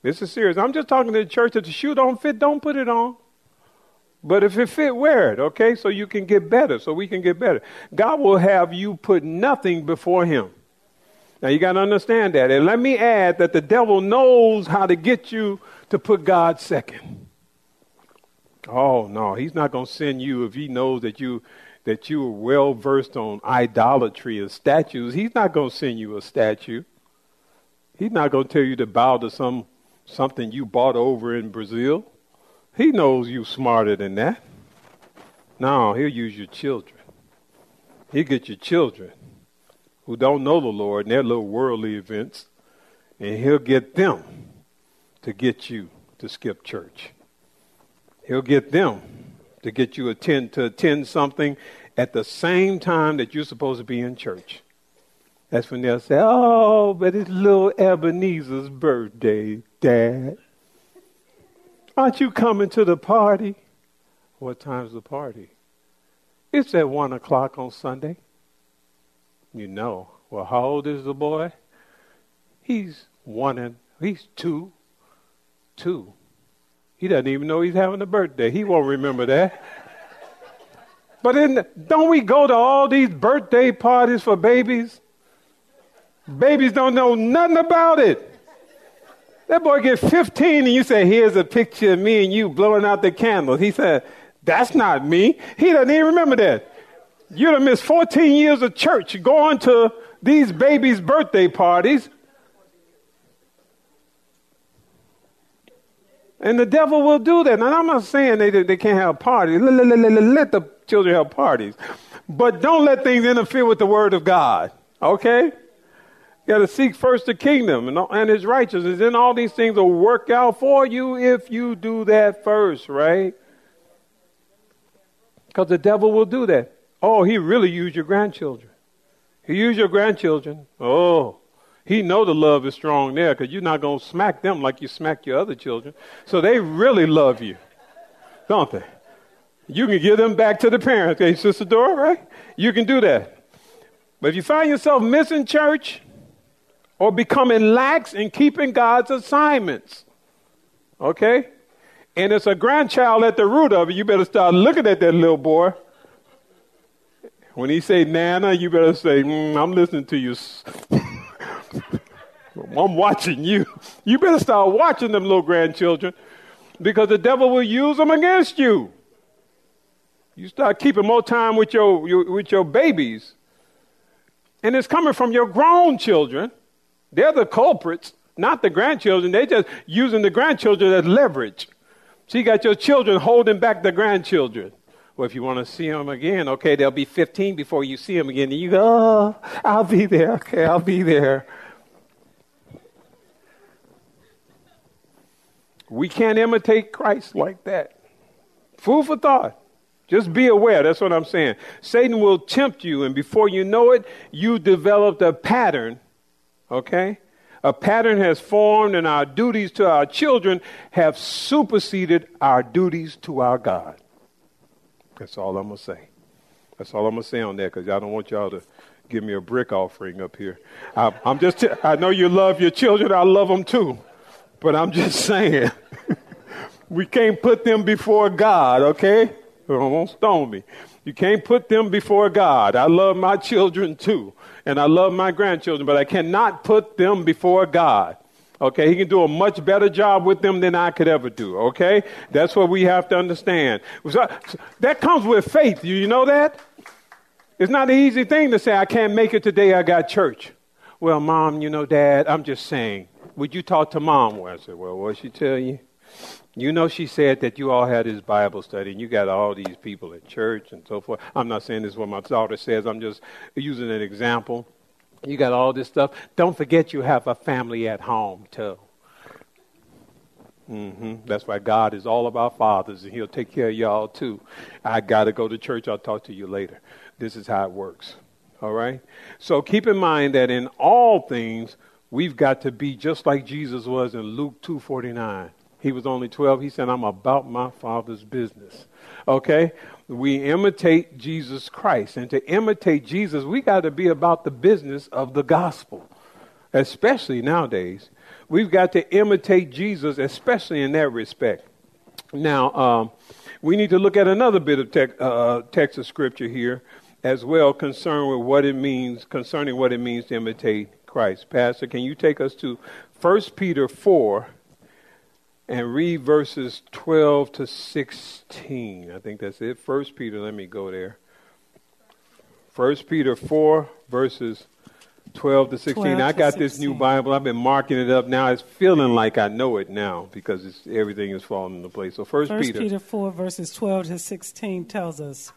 This is serious. I'm just talking to the church. If the shoe don't fit, don't put it on. But if it fit, wear it, okay, so you can get better, so we can get better. God will have you put nothing before him. Now, you got to understand that. And let me add that the devil knows how to get you to put God second. Oh, no, he's not going to send you if he knows that you that you are well versed on idolatry and statues. He's not going to send you a statue. He's not going to tell you to bow to some something you bought over in Brazil. He knows you're smarter than that. No, he'll use your children. He'll get your children who don't know the Lord and their little worldly events, and he'll get them to get you to skip church. He'll get them to get you attend to attend something at the same time that you're supposed to be in church. That's when they'll say, "Oh, but it's little Ebenezer's birthday, Dad. Aren't you coming to the party?" "What time's the party?" "It's at one o'clock on Sunday." You know, well, how old is the boy? He's one and he's two. Two. He doesn't even know he's having a birthday. He won't remember that. But in the, don't we go to all these birthday parties for babies? Babies don't know nothing about it. That boy gets fifteen and you say, "Here's a picture of me and you blowing out the candles." He said, "That's not me." He doesn't even remember that. You'd have missed fourteen years of church going to these babies' birthday parties. And the devil will do that. And I'm not saying they, they can't have parties. Let, let, let, let the children have parties. But don't let things interfere with the word of God. Okay? You got to seek first the kingdom and, and his righteousness. And all these things will work out for you if you do that first, right? Because the devil will do that. Oh, he really used your grandchildren. He used your grandchildren. Oh, he know the love is strong there because you're not going to smack them like you smack your other children. So they really love you, don't they? You can give them back to the parents. Okay, Sister Dora, right? You can do that. But if you find yourself missing church or becoming lax in keeping God's assignments, okay? And it's a grandchild at the root of it, you better start looking at that little boy. When he say Nana, you better say, mm, "I'm listening to you. I'm watching you." You better start watching them little grandchildren because the devil will use them against you. You start keeping more time with your, your with your babies, and it's coming from your grown children. They're the culprits, not the grandchildren. They just using the grandchildren as leverage. So you got your children holding back the grandchildren. Well, if you want to see them again, okay, they'll be fifteen before you see them again. And you go, "Oh, I'll be there. Okay, I'll be there." We can't imitate Christ like that. Food for thought. Just be aware. That's what I'm saying. Satan will tempt you, and before you know it, you developed a pattern, okay? A pattern has formed, and our duties to our children have superseded our duties to our God. That's all I'm going to say. That's all I'm going to say on that because I don't want y'all to give me a brick offering up here. I, I'm just, t- I know you love your children. I love them too. But I'm just saying, we can't put them before God, okay? Don't stone me. You can't put them before God. I love my children too. And I love my grandchildren, but I cannot put them before God. Okay, he can do a much better job with them than I could ever do, okay? That's what we have to understand. So that comes with faith. You know that? It's not an easy thing to say, "I can't make it today, I got church." "Well, Mom, you know, Dad, I'm just saying, would you talk to Mom?" Well, I said, "Well, what'd she tell you? You know, she said that you all had this Bible study and you got all these people at church and so forth." I'm not saying this is what my daughter says. I'm just using an example. "You got all this stuff. Don't forget you have a family at home, too." Mm-hmm. That's why God is all about fathers, and he'll take care of y'all, too. "I got to go to church. I'll talk to you later." This is how it works, all right? So keep in mind that in all things, we've got to be just like Jesus was in Luke two forty-nine. He was only twelve. He said, "I'm about my Father's business." Okay? We imitate Jesus Christ. And to imitate Jesus, we got to be about the business of the gospel, especially nowadays. We've got to imitate Jesus, especially in that respect. Now, um, we need to look at another bit of te- uh, text of scripture here as well, concerned with what it means, concerning what it means to imitate Christ. Pastor, can you take us to First Peter four and read verses twelve to sixteen? I think that's it. First Peter, let me go there. First Peter four, verses twelve to sixteen. twelve I got to sixteen. This new Bible. I've been marking it up now. It's feeling like I know it now because it's, everything is falling into place. So First Peter. First Peter four, verses twelve to sixteen tells us,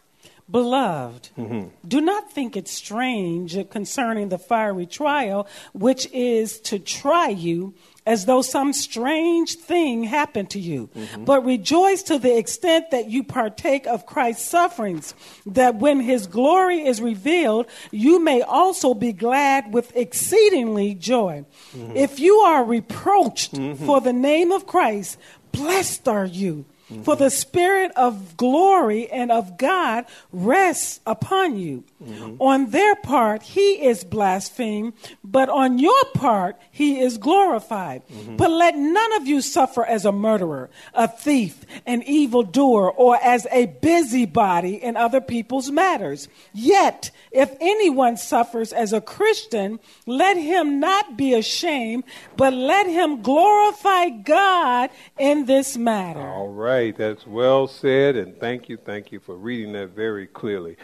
Beloved, mm-hmm. do not think it strange concerning the fiery trial, which is to try you, as though some strange thing happened to you. Mm-hmm. But rejoice to the extent that you partake of Christ's sufferings, that when his glory is revealed, you may also be glad with exceedingly joy. Mm-hmm. If you are reproached mm-hmm. for the name of Christ, blessed are you. Mm-hmm. For the Spirit of glory and of God rests upon you. Mm-hmm. On their part, he is blasphemed, but on your part, he is glorified. Mm-hmm. But let none of you suffer as a murderer, a thief, an evildoer, or as a busybody in other people's matters. Yet, if anyone suffers as a Christian, let him not be ashamed, but let him glorify God in this matter. All right. That's well said, and thank you, thank you for reading that very clearly.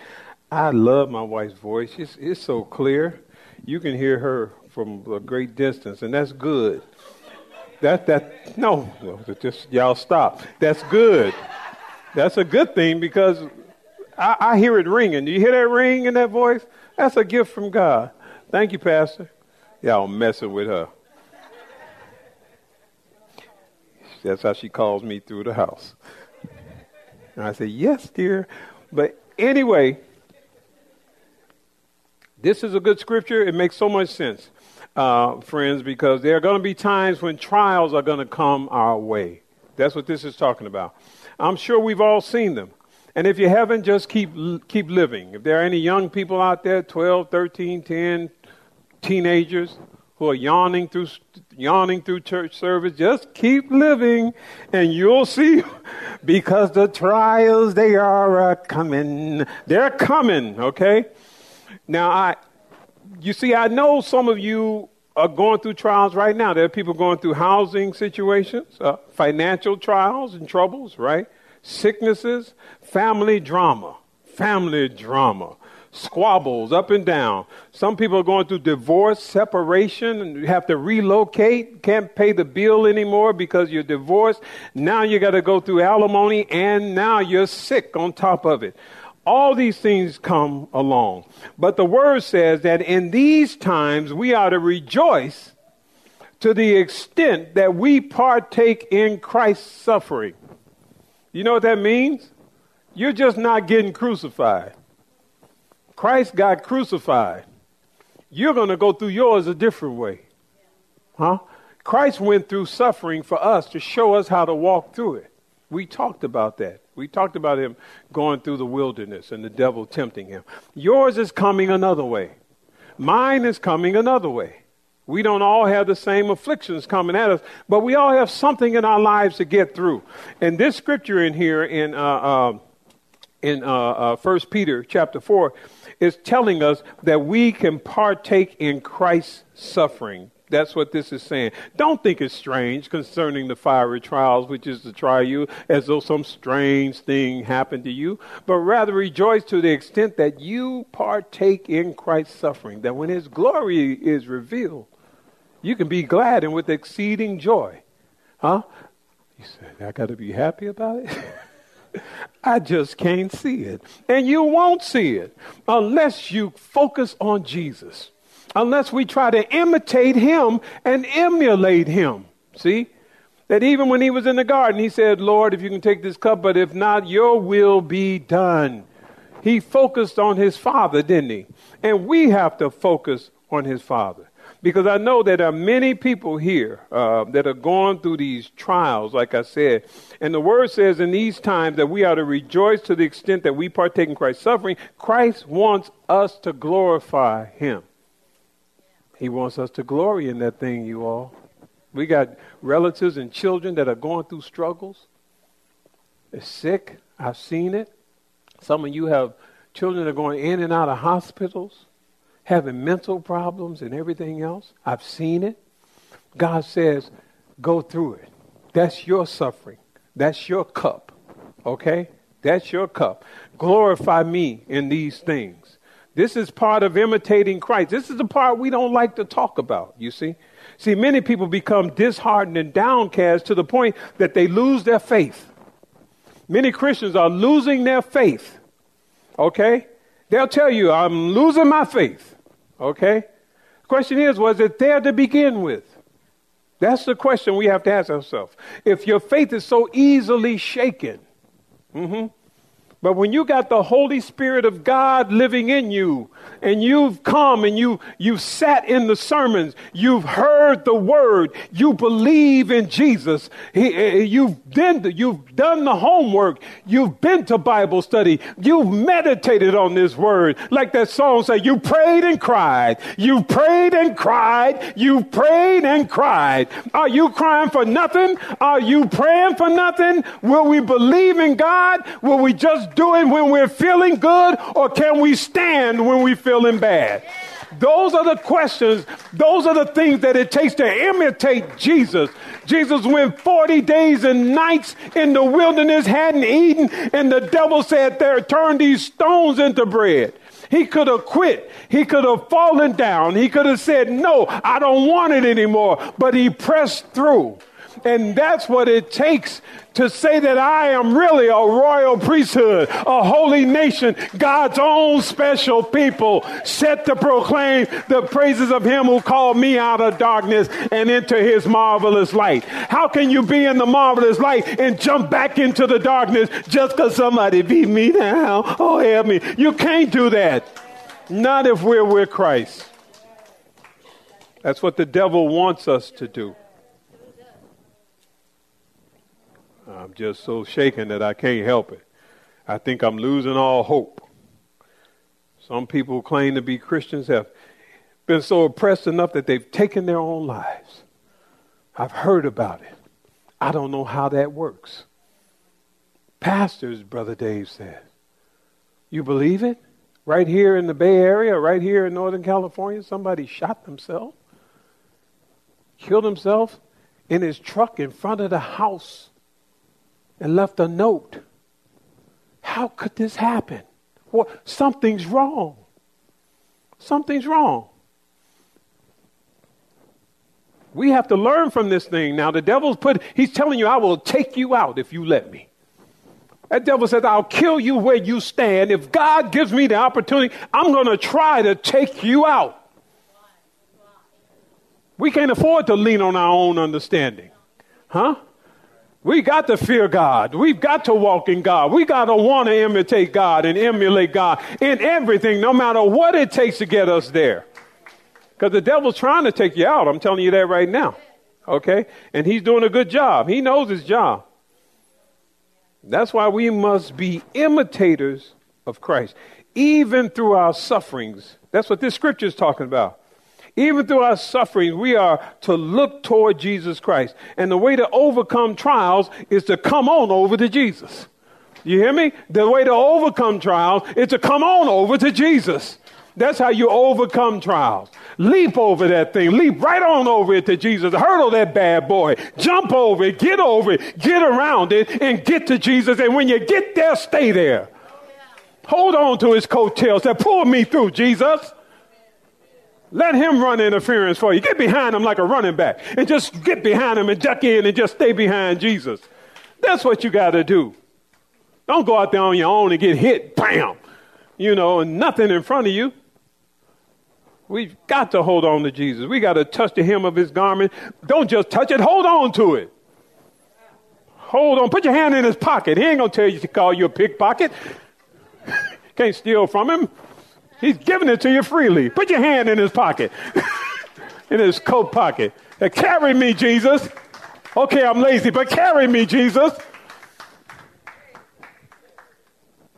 I love my wife's voice. It's, it's so clear. You can hear her from a great distance, and that's good. That, that, no, no just y'all stop. That's good. That's a good thing because I, I hear it ringing. Do you hear that ring in that voice? That's a gift from God. Thank you, Pastor. Y'all messing with her. That's how she calls me through the house. And I say, yes, dear. But anyway, this is a good scripture. It makes so much sense, uh, friends, because there are going to be times when trials are going to come our way. That's what this is talking about. I'm sure we've all seen them. And if you haven't, just keep keep living. If there are any young people out there, twelve, thirteen, ten, teenagers, who are yawning through yawning through church service, just keep living, and you'll see, because the trials, they are uh, coming. They're coming, okay? Now, I, you see, I know some of you are going through trials right now. There are people going through housing situations, uh, financial trials and troubles, right? Sicknesses, family drama, family drama. Squabbles up and down. Some people are going through divorce, separation, and have to relocate, can't pay the bill anymore because you're divorced. Now you got to go through alimony, and now you're sick on top of it. All these things come along. But the word says that in these times we are to rejoice to the extent that we partake in Christ's suffering. You know what that means? You're just not getting crucified. Christ got crucified. You're going to go through yours a different way. Huh? Christ went through suffering for us to show us how to walk through it. We talked about that. We talked about him going through the wilderness and the devil tempting him. Yours is coming another way. Mine is coming another way. We don't all have the same afflictions coming at us, but we all have something in our lives to get through. And this scripture in here in uh, uh, in uh, uh, First Peter chapter four, is telling us that we can partake in Christ's suffering. That's what this is saying. Don't think it's strange concerning the fiery trials, which is to try you as though some strange thing happened to you, but rather rejoice to the extent that you partake in Christ's suffering, that when his glory is revealed, you can be glad and with exceeding joy. Huh? You said, I got to be happy about it? I just can't see it. And you won't see it unless you focus on Jesus, unless we try to imitate him and emulate him. See, that even when he was in the garden, he said, Lord, if you can take this cup, but if not, your will be done. He focused on his Father, didn't he? And we have to focus on his Father. Because I know that there are many people here uh, that are going through these trials, like I said. And the word says in these times that we are to rejoice to the extent that we partake in Christ's suffering. Christ wants us to glorify him. He wants us to glory in that thing, you all. We got relatives and children that are going through struggles. They're sick. I've seen it. Some of you have children that are going in and out of hospitals. having mental problems and everything else. I've seen it. God says, go through it. That's your suffering. That's your cup. Okay? That's your cup. Glorify me in these things. This is part of imitating Christ. This is the part we don't like to talk about, you see. See, many people become disheartened and downcast to the point that they lose their faith. Many Christians are losing their faith, okay? They'll tell you, I'm losing my faith, okay? The question is, was it there to begin with? That's the question we have to ask ourselves. If your faith is so easily shaken, mm-hmm. But when you got the Holy Spirit of God living in you, and you've come and you, you've sat in the sermons, you've heard the word, you believe in Jesus, he, you've, done the, you've done the homework, you've been to Bible study, you've meditated on this word. Like that song said, you prayed and cried, you prayed and cried, you prayed and cried. Are you crying for nothing? Are you praying for nothing? Will we believe in God? Will we just doing when we're feeling good, or can we stand when we're feeling bad? Those are the questions. Those are the things that it takes to imitate Jesus. Jesus went forty days and nights in the wilderness, hadn't eaten, and the devil said, there, turn these stones into bread. He could have quit. He could have fallen down. He could have said, no, I don't want it anymore. But he pressed through. And that's what it takes to say that I am really a royal priesthood, a holy nation, God's own special people, set to proclaim the praises of him who called me out of darkness and into his marvelous light. How can you be in the marvelous light and jump back into the darkness just because somebody beat me down? Oh, help me. You can't do that. Not if we're with Christ. That's what the devil wants us to do. I'm just so shaken that I can't help it. I think I'm losing all hope. Some people who claim to be Christians have been so oppressed enough that they've taken their own lives. I've heard about it. I don't know how that works. Pastors, Brother Dave said, you believe it? Right here in the Bay Area, right here in Northern California, somebody shot themselves, killed himself in his truck in front of the house, and left a note. How could this happen? Well, something's wrong. Something's wrong. We have to learn from this thing. Now, the devil's put, he's telling you, I will take you out if you let me. That devil says, I'll kill you where you stand. If God gives me the opportunity, I'm going to try to take you out. We can't afford to lean on our own understanding. Huh? We got to fear God. We've got to walk in God. We got to want to imitate God and emulate God in everything, no matter what it takes to get us there. Because the devil's trying to take you out. I'm telling you that right now. Okay? And he's doing a good job. He knows his job. That's why we must be imitators of Christ, even through our sufferings. That's what this scripture is talking about. Even through our suffering, we are to look toward Jesus Christ. And the way to overcome trials is to come on over to Jesus. You hear me? The way to overcome trials is to come on over to Jesus. That's how you overcome trials. Leap over that thing. Leap right on over it to Jesus. Hurdle that bad boy. Jump over it. Get over it. Get around it and get to Jesus. And when you get there, stay there. Hold on to his coattails. Say, pull me through, Jesus. Let him run interference for you. Get behind him like a running back and just get behind him and duck in and just stay behind Jesus. That's what you got to do. Don't go out there on your own and get hit, bam, you know, and nothing in front of you. We've got to hold on to Jesus. We got to touch the hem of his garment. Don't just touch it. Hold on to it. Hold on. Put your hand in his pocket. He ain't going to tell you to call you a pickpocket. Can't steal from him. He's giving it to you freely. Put your hand in his pocket, in his coat pocket. Now, carry me, Jesus. Okay, I'm lazy, but carry me, Jesus.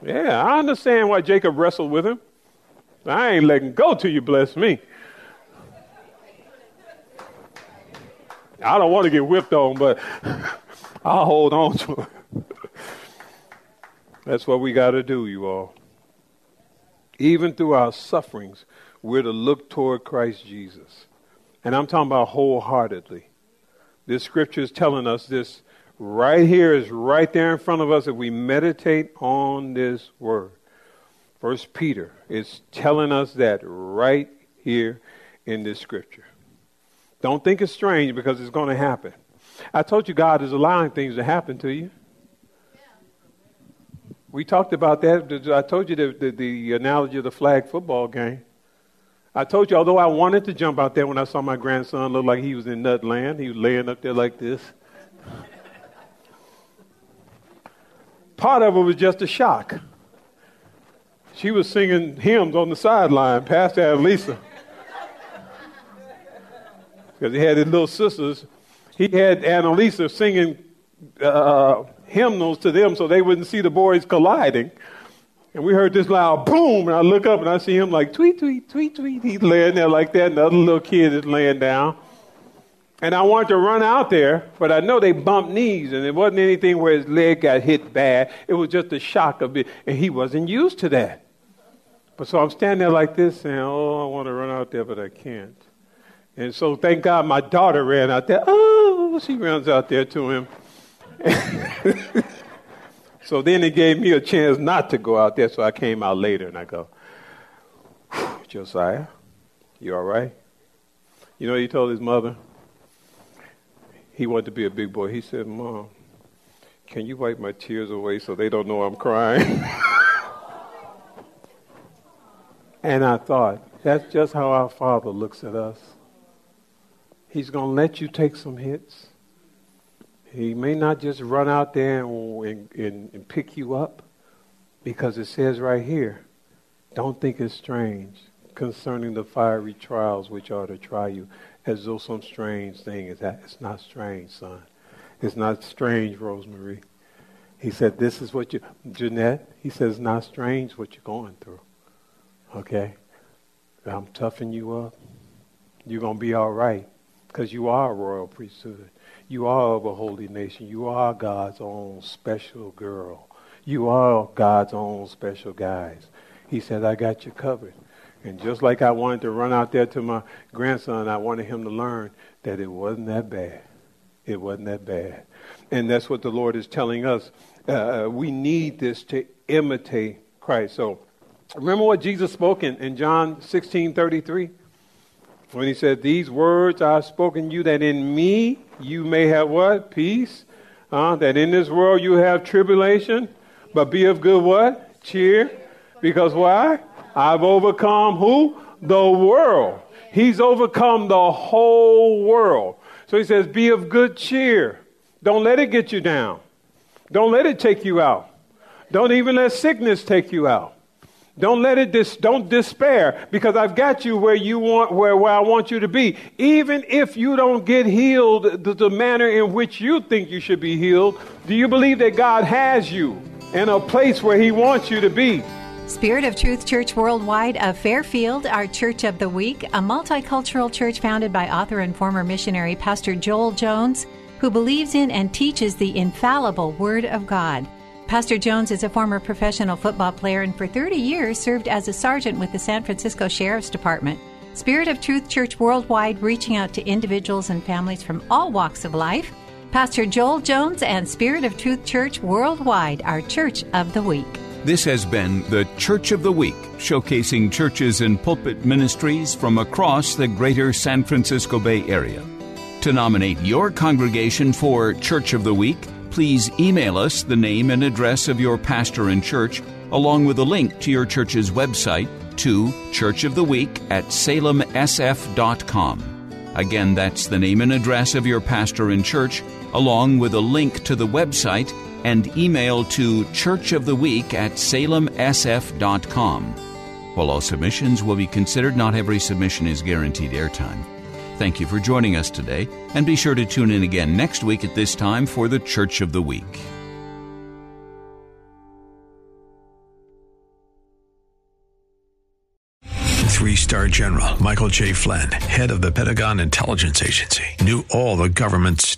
Yeah, I understand why Jacob wrestled with him. I ain't letting go till you bless me. I don't want to get whipped on, but I'll hold on to it. That's what we got to do, you all. Even through our sufferings, We're to look toward Christ Jesus. And I'm talking about wholeheartedly. This scripture is telling us this right here, is right there in front of us if we meditate on this word. First Peter is telling us that right here in this scripture. Don't think it's strange, because it's going to happen. I told you God is allowing things to happen to you. We talked about that. I told you the, the, the analogy of the flag football game. I told you, although I wanted to jump out there when I saw my grandson look like he was in nut land, he was laying up there like this. Part of it was just a shock. She was singing hymns on the sideline, Pastor Adelisa. Because he had his little sisters. He had Annalisa singing uh, hymnals to them so they wouldn't see the boys colliding. And we heard this loud boom, and I look up and I see him like tweet, tweet, tweet, tweet. He's laying there like that, and the other little kid is laying down. And I wanted to run out there, but I know they bumped knees, and it wasn't anything where his leg got hit bad. It was just the shock of it, and he wasn't used to that. But so I'm standing there like this saying, oh, I want to run out there, but I can't. And so thank God my daughter ran out there. Oh, she runs out there to him. So then it gave me a chance not to go out there, so I came out later, and I go, Josiah, you all right? You know what he told his mother? He wanted to be a big boy. He said, Mom, can you wipe my tears away so they don't know I'm crying? And I thought, that's just how our Father looks at us. He's going to let you take some hits. He may not just run out there and, and, and pick you up, because it says right here, don't think it's strange concerning the fiery trials which are to try you, as though some strange thing is that. It's not strange, son. It's not strange, Rosemary. He said, this is what you, Jeanette, he says, it's not strange what you're going through. Okay? I'm toughing you up. You're going to be all right, because you are a royal priesthood. You are of a holy nation. You are God's own special girl. You are God's own special guys. He said, I got you covered. And just like I wanted to run out there to my grandson, I wanted him to learn that it wasn't that bad. It wasn't that bad. And that's what the Lord is telling us. Uh, we need this to imitate Christ. So remember what Jesus spoke in, in John sixteen thirty-three, when he said, these words I have spoken to you, that in me you may have what? Peace. Uh, that in this world you have tribulation, but be of good what? Cheer. Because why? I've overcome who? The world. He's overcome the whole world. So he says, be of good cheer. Don't let it get you down. Don't let it take you out. Don't even let sickness take you out. Don't let it dis- don't despair, because I've got you where you want, where, where I want you to be. Even if you don't get healed the, the manner in which you think you should be healed, do you believe that God has you in a place where he wants you to be? Spirit of Truth Church Worldwide of Fairfield, our Church of the Week, a multicultural church founded by author and former missionary Pastor Joel Jones, who believes in and teaches the infallible Word of God. Pastor Jones is a former professional football player and for thirty years served as a sergeant with the San Francisco Sheriff's Department. Spirit of Truth Church Worldwide, reaching out to individuals and families from all walks of life. Pastor Joel Jones and Spirit of Truth Church Worldwide, our Church of the Week. This has been the Church of the Week, showcasing churches and pulpit ministries from across the greater San Francisco Bay Area. To nominate your congregation for Church of the Week, please email us the name and address of your pastor and church, along with a link to your church's website, to churchoftheweek at salem s f dot com. Again, that's the name and address of your pastor and church, along with a link to the website, and email to churchoftheweek at salem s f dot com. While all submissions will be considered, not every submission is guaranteed airtime. Thank you for joining us today, and be sure to tune in again next week at this time for the Church of the Week. Three-star general Michael J. Flynn, head of the Pentagon Intelligence Agency, knew all the government's